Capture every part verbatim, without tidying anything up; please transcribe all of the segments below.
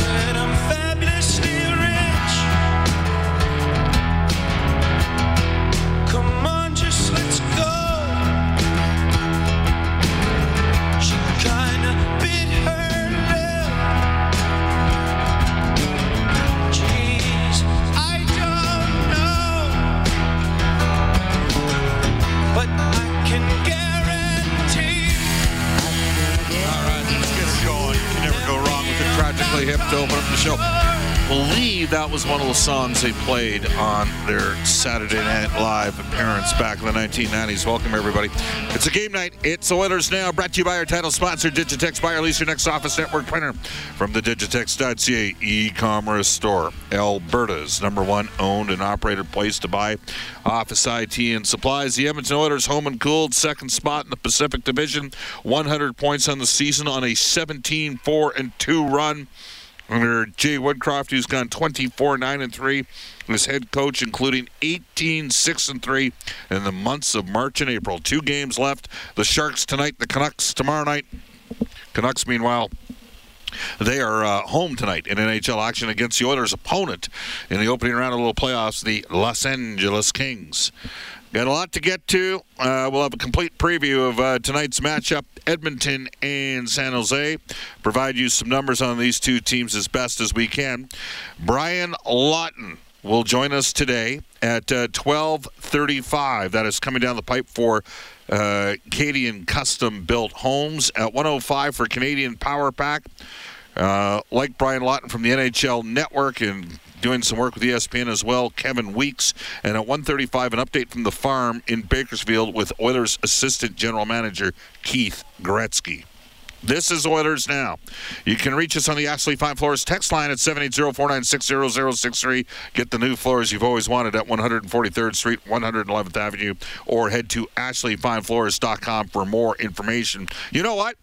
Said I'm fabulously rich. Come on, just let's go. She kinda bit her lip. Jeez. But I can guarantee. All right, let's get going. You can never go wrong with the Tragically Hip to open up the show. I believe that was one of the songs they played on their Saturday Night Live appearance back in the nineteen nineties. Welcome, everybody. It's a game night. It's Oilers Now, brought to you by our title sponsor, Digitex. Buy or lease your next office network printer from the digitex dot c a e-commerce store. Alberta's number one owned and operated place to buy office I T and supplies. The Edmonton Oilers, home and cooled, second spot in the Pacific Division, one hundred points on the season on a seventeen four two run under Jay Woodcroft, who's gone twenty-four nine and three as head coach, including eighteen six and three in the months of March and April. Two games left. The Sharks tonight, the Canucks tomorrow night. Canucks, meanwhile, they are uh, home tonight in N H L action against the Oilers' opponent in the opening round of the playoffs, the Los Angeles Kings. Got a lot to get to. Uh, we'll have a complete preview of uh, tonight's matchup, Edmonton and San Jose. Provide you some numbers on these two teams as best as we can. Brian Lawton will join us today at uh, twelve thirty-five. That is coming down the pipe for uh, Canadian custom-built homes at one oh five for Canadian Power Pack. Uh, like Brian Lawton from the N H L Network and doing some work with E S P N as well, Kevin Weeks. And at one thirty-five, an update from the farm in Bakersfield with Oilers Assistant General Manager Keith Gretzky. This is Oilers Now. You can reach us on the Ashley Fine Floors text line at seven eight zero, four nine six, zero zero six three. Get the new floors you've always wanted at one forty-third Street, one eleventh Avenue, or head to ashley fine floors dot com for more information. You know what?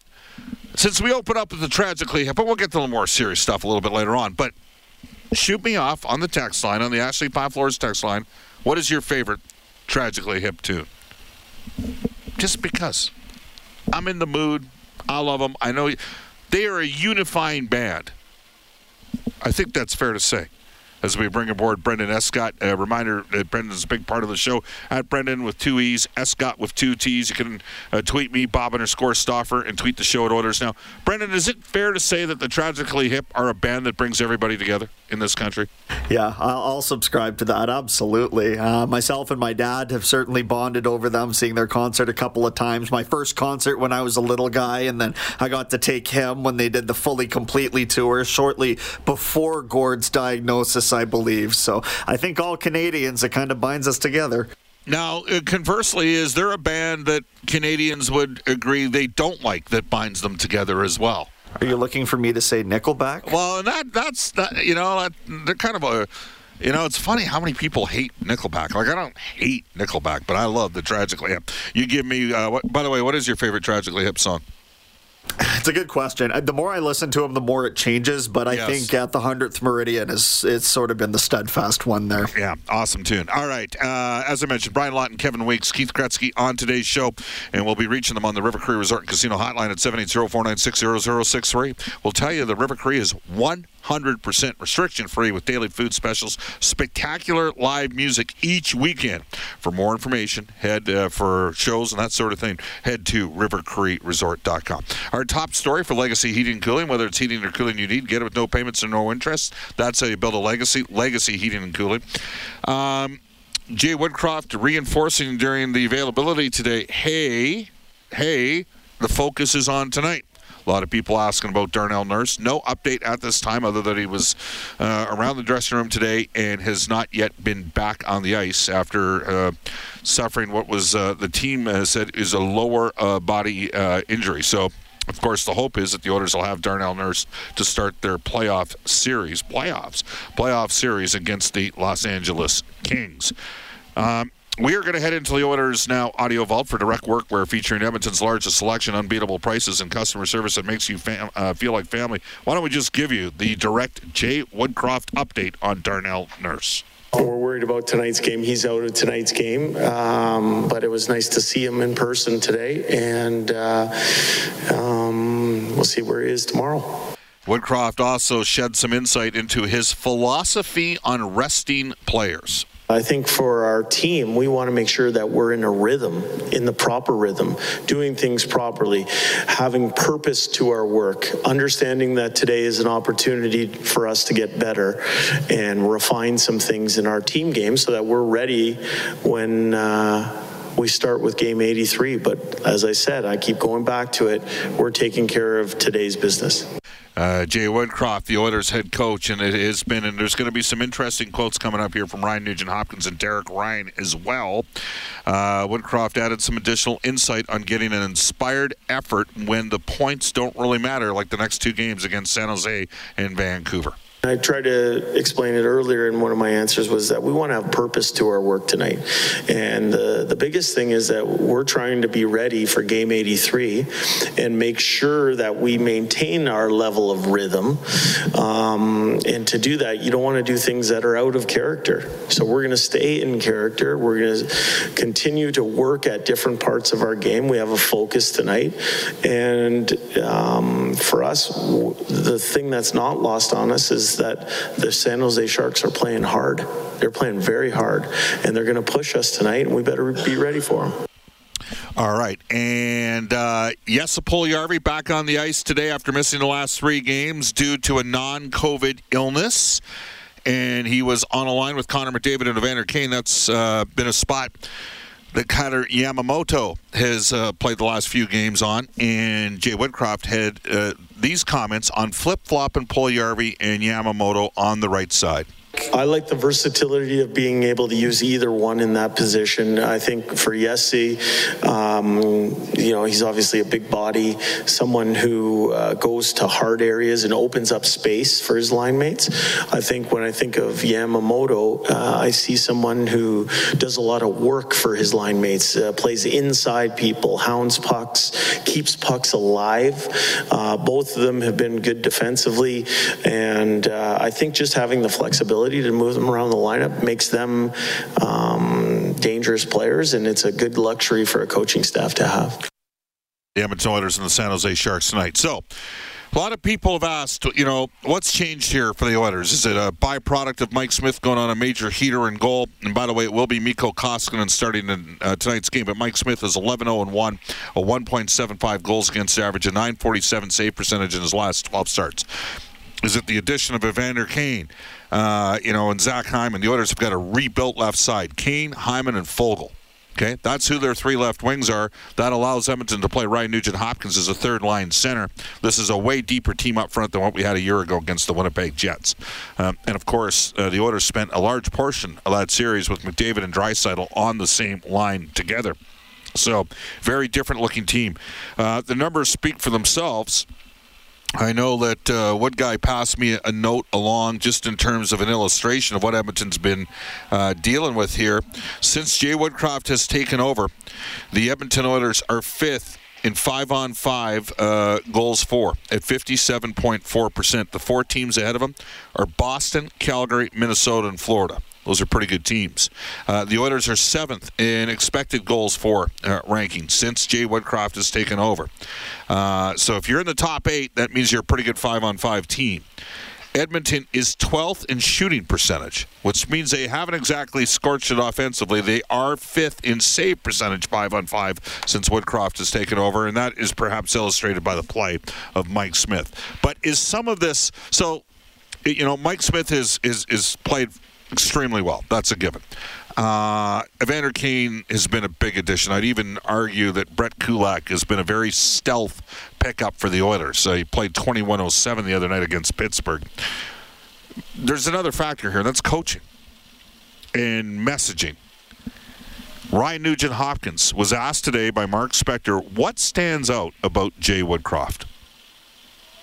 Since we open up with the Tragically Hip, but we'll get to the more serious stuff a little bit later on, but shoot me off on the text line, on the Ashley Fine Floors text line. What is your favorite Tragically Hip tune? Just because. I'm in the mood. I love them. I know they are a unifying band. I think that's fair to say. As we bring aboard Brendan Escott, a reminder that Brendan's a big part of the show. At Brendan with two E's, Escott with two T's. You can uh, tweet me, Bob underscore Stauffer, and tweet the show at Oilers Now. Brendan, is it fair to say that the Tragically Hip are a band that brings everybody together in this country? Yeah, I'll subscribe to that, absolutely. Uh, myself and my dad have certainly bonded over them, seeing their concert a couple of times. My first concert when I was a little guy, and then I got to take him when they did the Fully Completely tour shortly before Gord's diagnosis, I believe. So I think all Canadians, it kind of binds us together. Now, conversely, is there a band that Canadians would agree they don't like that binds them together as well? Are you looking for me to say Nickelback? Well, that that's, that, you know, that, they're kind of a, you know, it's funny how many people hate Nickelback. Like, I don't hate Nickelback, but I love the Tragically Hip. You give me, uh, what, by the way, what is your favorite Tragically Hip song? It's a good question. The more I listen to him, the more it changes, but I yes. think at the hundredth Meridian, is it's sort of been the steadfast one there. Yeah, awesome tune. All right, uh, as I mentioned, Brian Lawton, Kevin Weeks, Keith Gretzky on today's show, and we'll be reaching them on the River Cree Resort and Casino Hotline at seven eight zero, four nine six, zero zero six three. We'll tell you the River Cree is one hundred percent restriction-free with daily food specials, spectacular live music each weekend. For more information, head uh, for shows and that sort of thing, head to river cree resort dot com. Our top story for Legacy Heating and Cooling, whether it's heating or cooling you need, get it with no payments and no interest. That's how you build a legacy, Legacy Heating and Cooling. Um, Jay Woodcroft reinforcing during the availability today, hey, hey, the focus is on tonight. A lot of people asking about Darnell Nurse. No update at this time other than he was uh, around the dressing room today and has not yet been back on the ice after uh, suffering what was uh, the team uh, said is a lower uh, body uh, injury. So, of course, the hope is that the Oilers will have Darnell Nurse to start their playoff series, playoffs, playoff series against the Los Angeles Kings. Um We are going to head into the Oilers Now Audio Vault for direct workwear featuring Edmonton's largest selection, unbeatable prices, and customer service that makes you fam- uh, feel like family. Why don't we just give you the direct Jay Woodcroft update on Darnell Nurse? We're worried about tonight's game. He's out of tonight's game, um, but it was nice to see him in person today, and uh, um, we'll see where he is tomorrow. Woodcroft also shed some insight into his philosophy on resting players. I think for our team, we want to make sure that we're in a rhythm, in the proper rhythm, doing things properly, having purpose to our work, understanding that today is an opportunity for us to get better and refine some things in our team game so that we're ready when uh, we start with game eighty-three. But as I said, I keep going back to it. We're taking care of today's business. Uh, Jay Woodcroft, the Oilers head coach, and it has been, and there's going to be some interesting quotes coming up here from Ryan Nugent-Hopkins and Derek Ryan as well. Uh, Woodcroft added some additional insight on getting an inspired effort when the points don't really matter, like the next two games against San Jose and Vancouver. I tried to explain it earlier in one of my answers was that we want to have purpose to our work tonight. And uh, the biggest thing is that we're trying to be ready for game eighty-three and make sure that we maintain our level of rhythm. Um, and to do that, you don't want to do things that are out of character. So we're going to stay in character. We're going to continue to work at different parts of our game. We have a focus tonight. And um, for us, the thing that's not lost on us is that the San Jose Sharks are playing hard. They're playing very hard, and they're going to push us tonight, and we better be ready for them. All right, and uh, yes, Puljujärvi back on the ice today after missing the last three games due to a non-COVID illness, and he was on a line with Connor McDavid and Evander Kane. That's uh, been a spot that Kailer Yamamoto has uh, played the last few games on, and Jay Woodcroft had uh, these comments on flip-flop and Puljujärvi and Yamamoto on the right side. I like the versatility of being able to use either one in that position. I think for Yessi, um, you know, he's obviously a big body, someone who uh, goes to hard areas and opens up space for his line mates. I think when I think of Yamamoto, uh, I see someone who does a lot of work for his line mates, uh, plays inside people, hounds pucks, keeps pucks alive. Uh, both of them have been good defensively, and uh, I think just having the flexibility to move them around the lineup makes them um, dangerous players, and it's a good luxury for a coaching staff to have. The Edmonton Oilers and the San Jose Sharks tonight. So, a lot of people have asked, you know, what's changed here for the Oilers? Is it a byproduct of Mike Smith going on a major heater in goal? And by the way, it will be Mikko Koskinen starting in uh, tonight's game, but Mike Smith is eleven oh one, a one point seven five goals against average, a nine forty-seven save percentage in his last twelve starts. Is it the addition of Evander Kane, uh, you know, and Zach Hyman? The Oilers have got a rebuilt left side. Kane, Hyman, and Foegele. Okay, that's who their three left wings are. That allows Edmonton to play Ryan Nugent-Hopkins as a third-line center. This is a way deeper team up front than what we had a year ago against the Winnipeg Jets. Um, and, of course, uh, the Oilers spent a large portion of that series with McDavid and Draisaitl on the same line together. So, very different-looking team. Uh, the numbers speak for themselves. I know that uh, one guy passed me a note along just in terms of an illustration of what Edmonton's been uh, dealing with here. Since Jay Woodcroft has taken over, the Edmonton Oilers are fifth in five-on-five uh, goals for at fifty-seven point four percent. The four teams ahead of them are Boston, Calgary, Minnesota, and Florida. Those are pretty good teams. Uh, the Oilers are seventh in expected goals for uh, ranking since Jay Woodcroft has taken over. Uh, so if you're in the top eight, that means you're a pretty good five-on-five team. Edmonton is twelfth in shooting percentage, which means they haven't exactly scorched it offensively. They are fifth in save percentage five-on-five since Woodcroft has taken over, and that is perhaps illustrated by the play of Mike Smith. But is some of this... So, you know, Mike Smith is is, is played... extremely well. That's a given. Uh, Evander Kane has been a big addition. I'd even argue that Brett Kulak has been a very stealth pickup for the Oilers. Uh, he played twenty-one oh seven the other night against Pittsburgh. There's another factor here, and that's coaching and messaging. Ryan Nugent-Hopkins was asked today by Mark Spector, what stands out about Jay Woodcroft?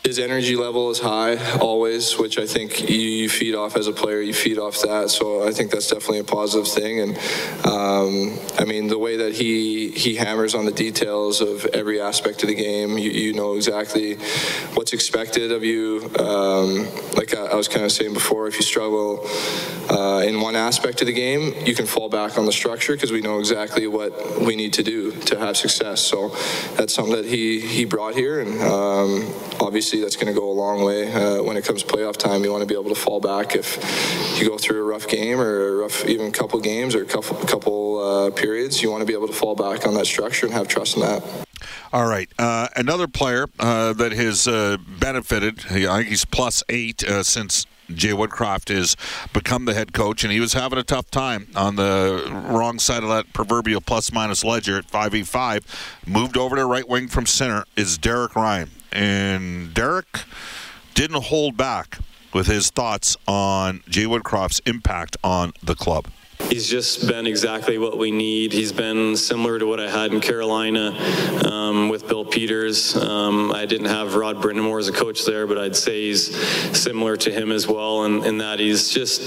His energy level is high always, which I think you, you feed off as a player. You feed off that, so I think that's definitely a positive thing. And um, I mean, the way that he he hammers on the details of every aspect of the game, you, you know exactly what's expected of you. Um, like I, I was kind of saying before, if you struggle uh, in one aspect of the game, you can fall back on the structure because we know exactly what we need to do to have success. So that's something that he he brought here, and um, obviously. That's going to go a long way uh, when it comes to playoff time. You want to be able to fall back if you go through a rough game or a rough, even couple games or a couple, couple uh, periods. You want to be able to fall back on that structure and have trust in that. All right. Uh, another player uh, that has uh, benefited, I think he's plus eight uh, since Jay Woodcroft has become the head coach, and he was having a tough time on the wrong side of that proverbial plus-minus ledger at five v five. Moved over to right wing from center is Derek Ryan. And Derek didn't hold back with his thoughts on Jay Woodcroft's impact on the club. He's just been exactly what we need. He's been similar to what I had in Carolina um, with Bill Peters. Um, I didn't have Rod Brindamore as a coach there, but I'd say he's similar to him as well in, in that he's just,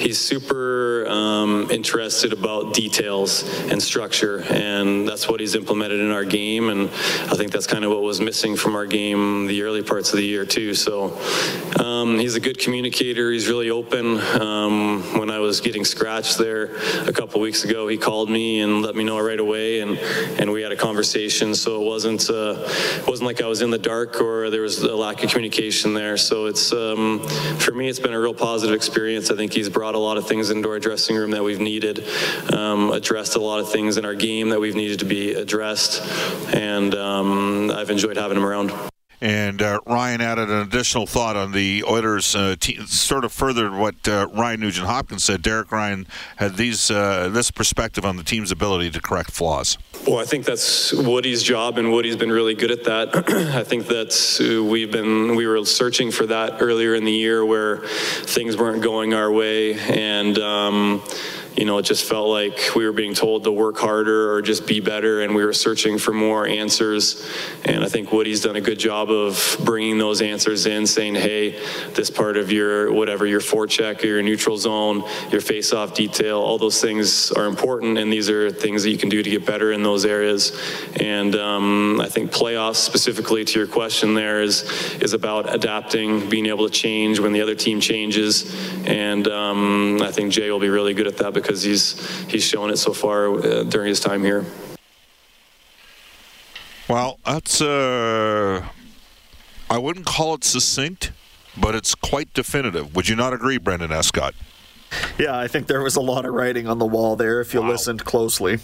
he's super um, interested about details and structure, and that's what he's implemented in our game, and I think that's kind of what was missing from our game the early parts of the year too. So um, he's a good communicator. He's really open. Um, when I was getting scratched there, a couple weeks ago, he called me and let me know right away, and, and we had a conversation. So it wasn't uh, it wasn't like I was in the dark or there was a lack of communication there. So it's um, for me, it's been a real positive experience. I think he's brought a lot of things into our dressing room that we've needed, um, addressed a lot of things in our game that we've needed to be addressed, and um, I've enjoyed having him around. And uh, Ryan added an additional thought on the Oilers, uh, te- sort of furthered what uh, Ryan Nugent-Hopkins said. Derek Ryan had these uh, this perspective on the team's ability to correct flaws. Well, I think that's Woody's job, and Woody's been really good at that. I think that's we've been we were searching for that earlier in the year where things weren't going our way, and um, you know, it just felt like we were being told to work harder or just be better, and we were searching for more answers. And I think Woody's done a good job of bringing those answers in, saying, hey, this part of your whatever your forecheck or your neutral zone, your face-off detail, all those things are important, and these are things that you can do to get better in those areas. And um, I think playoffs, specifically to your question there, is is about adapting, being able to change when the other team changes, and um, I think Jay will be really good at that because he's he's shown it so far uh, during his time here. Well, that's uh, I wouldn't call it succinct, but it's quite definitive. Would you not agree, Brendan Escott? Yeah, I think there was a lot of writing on the wall there if you wow. listened closely.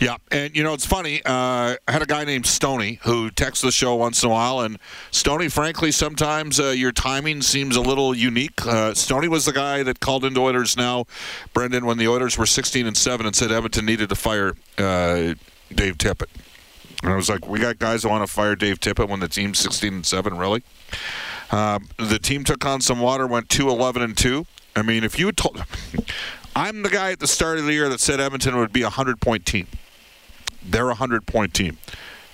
Yeah, and you know, it's funny, uh, I had a guy named Stoney who texts the show once in a while, and Stoney, frankly, sometimes uh, your timing seems a little unique. Uh, Stoney was the guy that called into Oilers Now, Brendan, when the Oilers were sixteen and seven and said Edmonton needed to fire uh, Dave Tippett. And I was like, we got guys who want to fire Dave Tippett when the team's sixteen and seven, really? Uh, the team took on some water, went two eleven and two. I mean, if you had told... I'm the guy at the start of the year that said Edmonton would be a hundred-point team. They're a hundred-point team.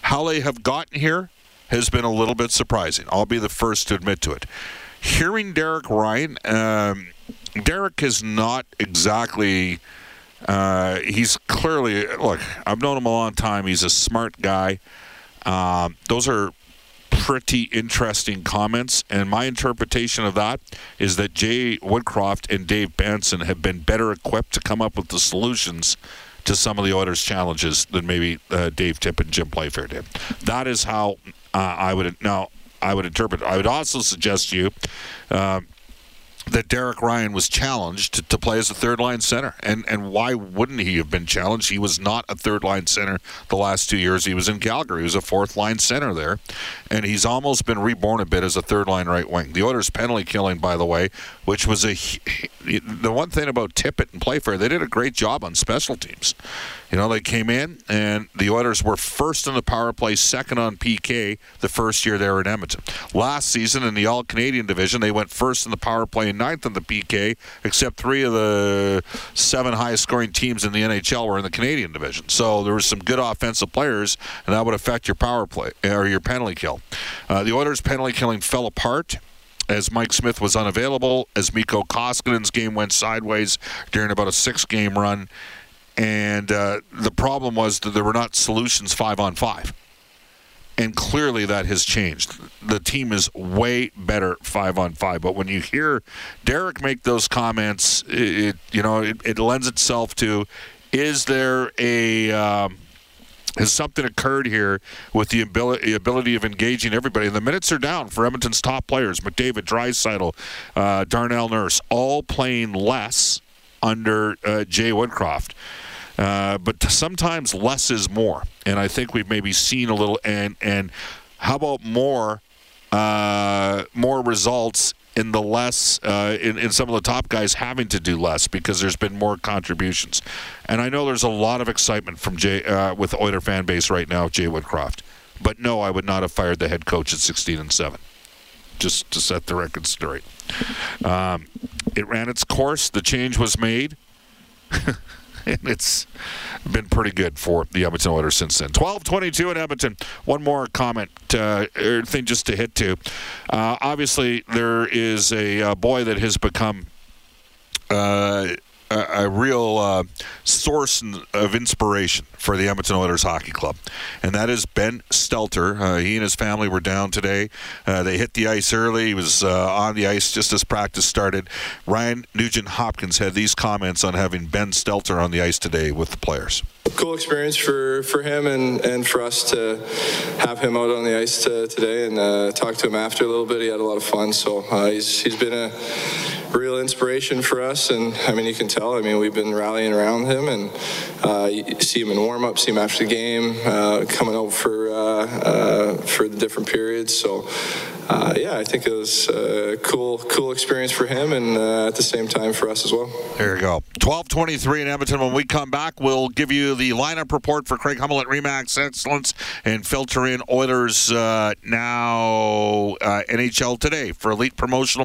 How they have gotten here has been a little bit surprising. I'll be the first to admit to it. Hearing Derek Ryan, um, Derek is not exactly... Uh, he's clearly... Look, I've known him a long time. He's a smart guy. Um, those are pretty interesting comments, and my interpretation of that is that Jay Woodcroft and Dave Benson have been better equipped to come up with the solutions to some of the Oilers' challenges than maybe uh, Dave Tippett and Jim Playfair did. That is how uh, I would now I would interpret. I would also suggest to you uh, that Derek Ryan was challenged to, to play as a third-line center, and and why wouldn't he have been challenged? He was not a third-line center the last two years he was in Calgary. He was a fourth-line center there, and he's almost been reborn a bit as a third-line right wing. The Oilers' penalty killing, by the way, which was a the one thing about Tippett and Playfair, they did a great job on special teams. You know, they came in, and the Oilers were first in the power play, second on P K the first year they were in Edmonton. Last season in the All-Canadian division, they went first in the power play and ninth in the P K, except three of the seven highest-scoring teams in the N H L were in the Canadian division. So there were some good offensive players, and that would affect your power play or your penalty kill. Uh, the Oilers' penalty killing fell apart as Mike Smith was unavailable, as Mikko Koskinen's game went sideways during about a six-game run. And uh, the problem was that there were not solutions five on five. And clearly that has changed. The team is way better five on five. But when you hear Derek make those comments, it, you know, it, it lends itself to, is there a... Um, has something occurred here with the ability, ability of engaging everybody? And the minutes are down for Edmonton's top players, McDavid, Draisaitl, uh, Darnell Nurse, all playing less under uh, Jay Woodcroft. Uh, but sometimes less is more. And I think we've maybe seen a little. And and how about more uh, more results in the less, uh, in, in some of the top guys having to do less because there's been more contributions. And I know there's a lot of excitement from Jay, uh, with the Oiler fan base right now, Jay Woodcroft. But no, I would not have fired the head coach at sixteen and seven. Just to set the record straight. Um, it ran its course. The change was made. And it's been pretty good for the Edmonton Oilers since then. twelve twenty-two in Edmonton. One more comment, uh, or thing just to hit to. Uh, obviously, there is a uh, boy that has become uh, a, a real uh, source of inspiration for the Edmonton Oilers Hockey Club, and that is Ben Stelter. Uh, he and his family were down today. Uh, they hit the ice early. He was uh, on the ice just as practice started. Ryan Nugent-Hopkins had these comments on having Ben Stelter on the ice today with the players. Cool experience for, for him and, and for us to have him out on the ice to, today and uh, talk to him after a little bit. He had a lot of fun, so uh, he's he's been a real inspiration for us, and I mean, you can tell. I mean, we've been rallying around him, and uh, you see him in warm-up, see him after the game, uh, coming out for uh, uh, for the different periods. So, uh, yeah, I think it was a cool, cool experience for him, and uh, at the same time for us as well. There you go. twelve twenty-three in Edmonton. When we come back, we'll give you the lineup report for Craig Hummel at Remax Excellence and filter in Oilers uh, now uh, N H L Today for elite promotional.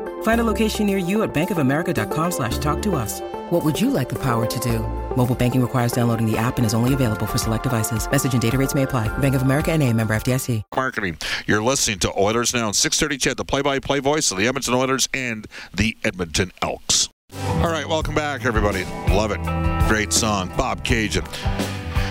Find a location near you at bankofamerica.com slash talk to us. What would you like the power to do? Mobile banking requires downloading the app and is only available for select devices. Message and data rates may apply. Bank of America N A, member F D I C. Marketing. You're listening to Oilers Now on six thirty Chet, the play-by-play voice of the Edmonton Oilers and the Edmonton Elks. All right, welcome back, everybody. Love it. Great song. Bob Cajun.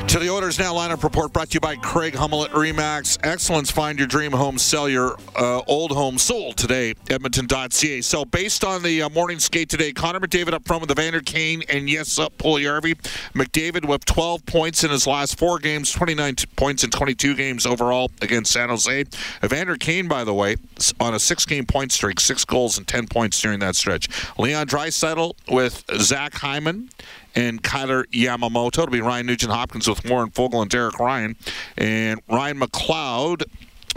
To the Oilers Now lineup report brought to you by Craig Hummel at Remax Excellence. Find your dream home, sell your uh, old home, sold today, edmonton dot c a. So based on the uh, morning skate today, Connor McDavid up front with Evander Kane and yes up Puljujärvi. McDavid with twelve points in his last four games, twenty-nine t- points in twenty-two games overall against San Jose. Evander Kane, by the way, on a six-game point streak, six goals and ten points during that stretch. Leon Draisaitl with Zach Hyman and Kailer Yamamoto. It'll be Ryan Nugent-Hopkins with Warren Foegele and Derek Ryan. And Ryan McLeod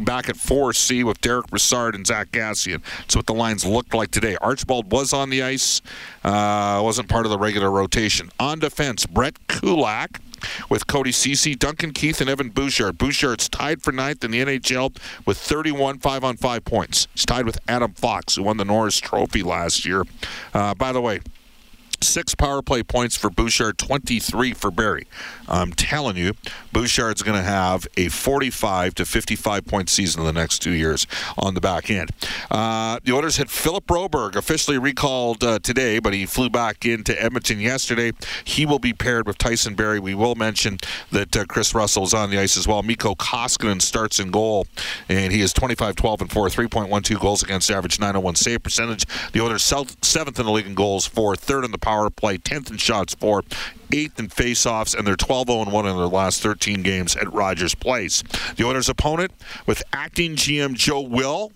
back at four C with Derek Brassard and Zach Gassian. That's what the lines looked like today. Archibald was on the ice. Uh, wasn't part of the regular rotation. On defense, Brett Kulak with Cody Ceci, Duncan Keith, and Evan Bouchard. Bouchard's tied for ninth in the N H L with thirty-one five-on-five points. He's tied with Adam Fox, who won the Norris Trophy last year. Uh, by the way, Six power play points for Bouchard, twenty-three for Barrie. I'm telling you, Bouchard's going to have a forty-five to fifty-five point season in the next two years on the back end. Uh, the Oilers had Philip Broberg officially recalled uh, today, but he flew back into Edmonton yesterday. He will be paired with Tyson Barrie. We will mention that uh, Chris Russell is on the ice as well. Mikko Koskinen starts in goal, and he is twenty-five, twelve, and four, three point one two goals against average, nine oh one save percentage. The Oilers seventh in the league in goals for, third in the power play, tenth in shots for, eighth in faceoffs, and they're twelve oh one in their last thirteen games at Rogers Place. The Oilers' opponent with acting G M Joe Will,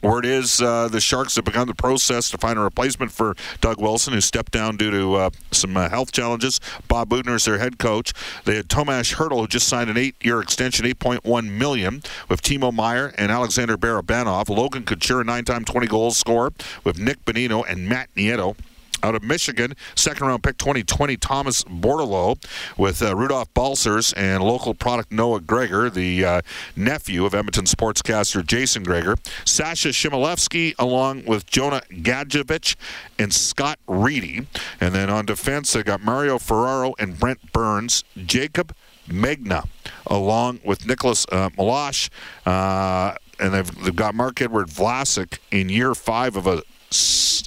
where it is uh, the Sharks have begun the process to find a replacement for Doug Wilson, who stepped down due to uh, some uh, health challenges. Bob Butner is their head coach. They had Tomas Hertl, who just signed an eight-year extension, eight point one million dollars, with Timo Meier and Alexander Barabanov. Logan Couture, a nine-time twenty goals scorer, with Nick Bonino and Matt Nieto. Out of Michigan, second-round pick twenty twenty, Thomas Bortolo, with uh, Rudolph Balsers and local product Noah Gregor, the uh, nephew of Edmonton sportscaster Jason Gregor. Sasha Shimolevsky, along with Jonah Gadjevich and Scott Reedy. And then on defense, they got Mario Ferraro and Brent Burns. Jacob Megna, along with Nicholas uh, Milosh. Uh, and they've, they've got Mark Edward Vlasic in year five of a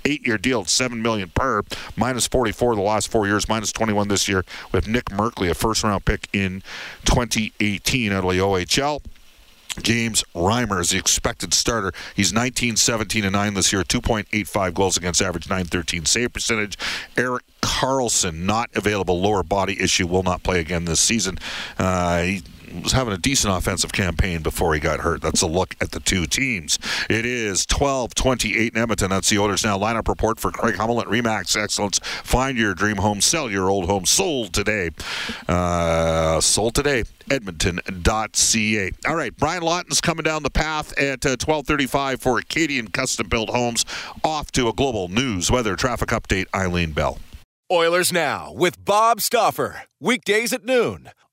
eight-year deal, seven million dollars per, minus forty-four the last four years, minus twenty-one this year, with Nick Merkley, a first-round pick in twenty eighteen out of the O H L. James Reimer is the expected starter. He's nineteen, seventeen, and nine this year, two point eight five goals against average, nine thirteen save percentage. Eric Carlson, not available, lower body issue, will not play again this season. Uh, he was having a decent offensive campaign before he got hurt. That's a look at the two teams. It is twelve twenty-eight in Edmonton. That's the Oilers Now lineup report for Craig Hummel at Remax Excellence. Find your dream home, sell your old home, sold today. Uh, sold today. Edmonton dot c a. All right, Brian Lawton's coming down the path at uh, twelve thirty-five for Acadian Custom Built Homes. Off to a global news weather traffic update. Eileen Bell. Oilers Now with Bob Stauffer. Weekdays at noon